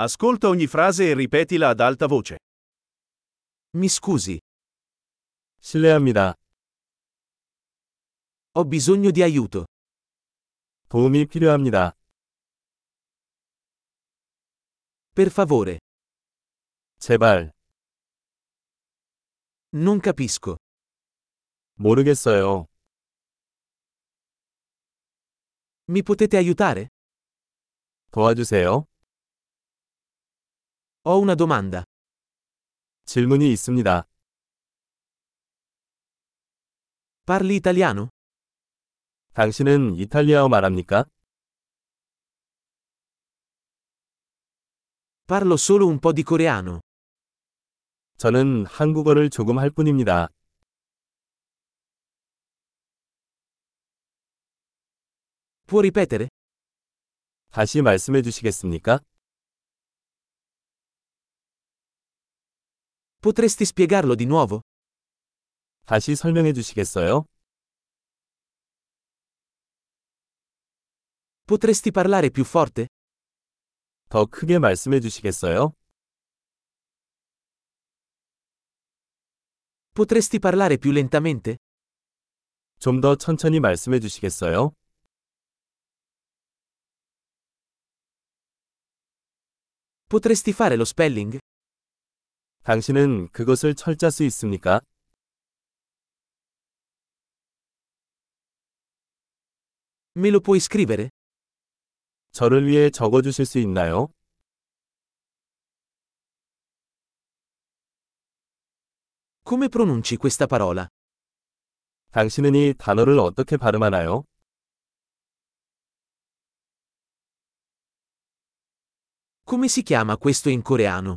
Ascolta ogni frase e ripetila ad alta voce. Mi scusi. 실례합니다. Ho bisogno di aiuto. 도움이 필요합니다. Per favore. 제발. Non capisco. 모르겠어요. Mi potete aiutare? 도와주세요. Ho una domanda. 질문이 있습니다. Parli italiano? 당신은 이탈리아어 말합니까? Parlo solo un po' di coreano. 저는 한국어를 조금 할 뿐입니다. Può ripetere? 다시 말씀해 주시겠습니까? Potresti spiegarlo di nuovo? 다시 설명해 주시겠어요? Potresti parlare più forte? 더 크게 말씀해 주시겠어요? Potresti parlare più lentamente? 좀 더 천천히 말씀해 주시겠어요? Potresti fare lo spelling? 당신은 그것을 철자 수 있습니까? Me lo puoi scrivere? 저를 위해 적어 주실 수 있나요? Come pronunci questa parola? 당신은 이 단어를 어떻게 발음하나요? Come si chiama questo in coreano?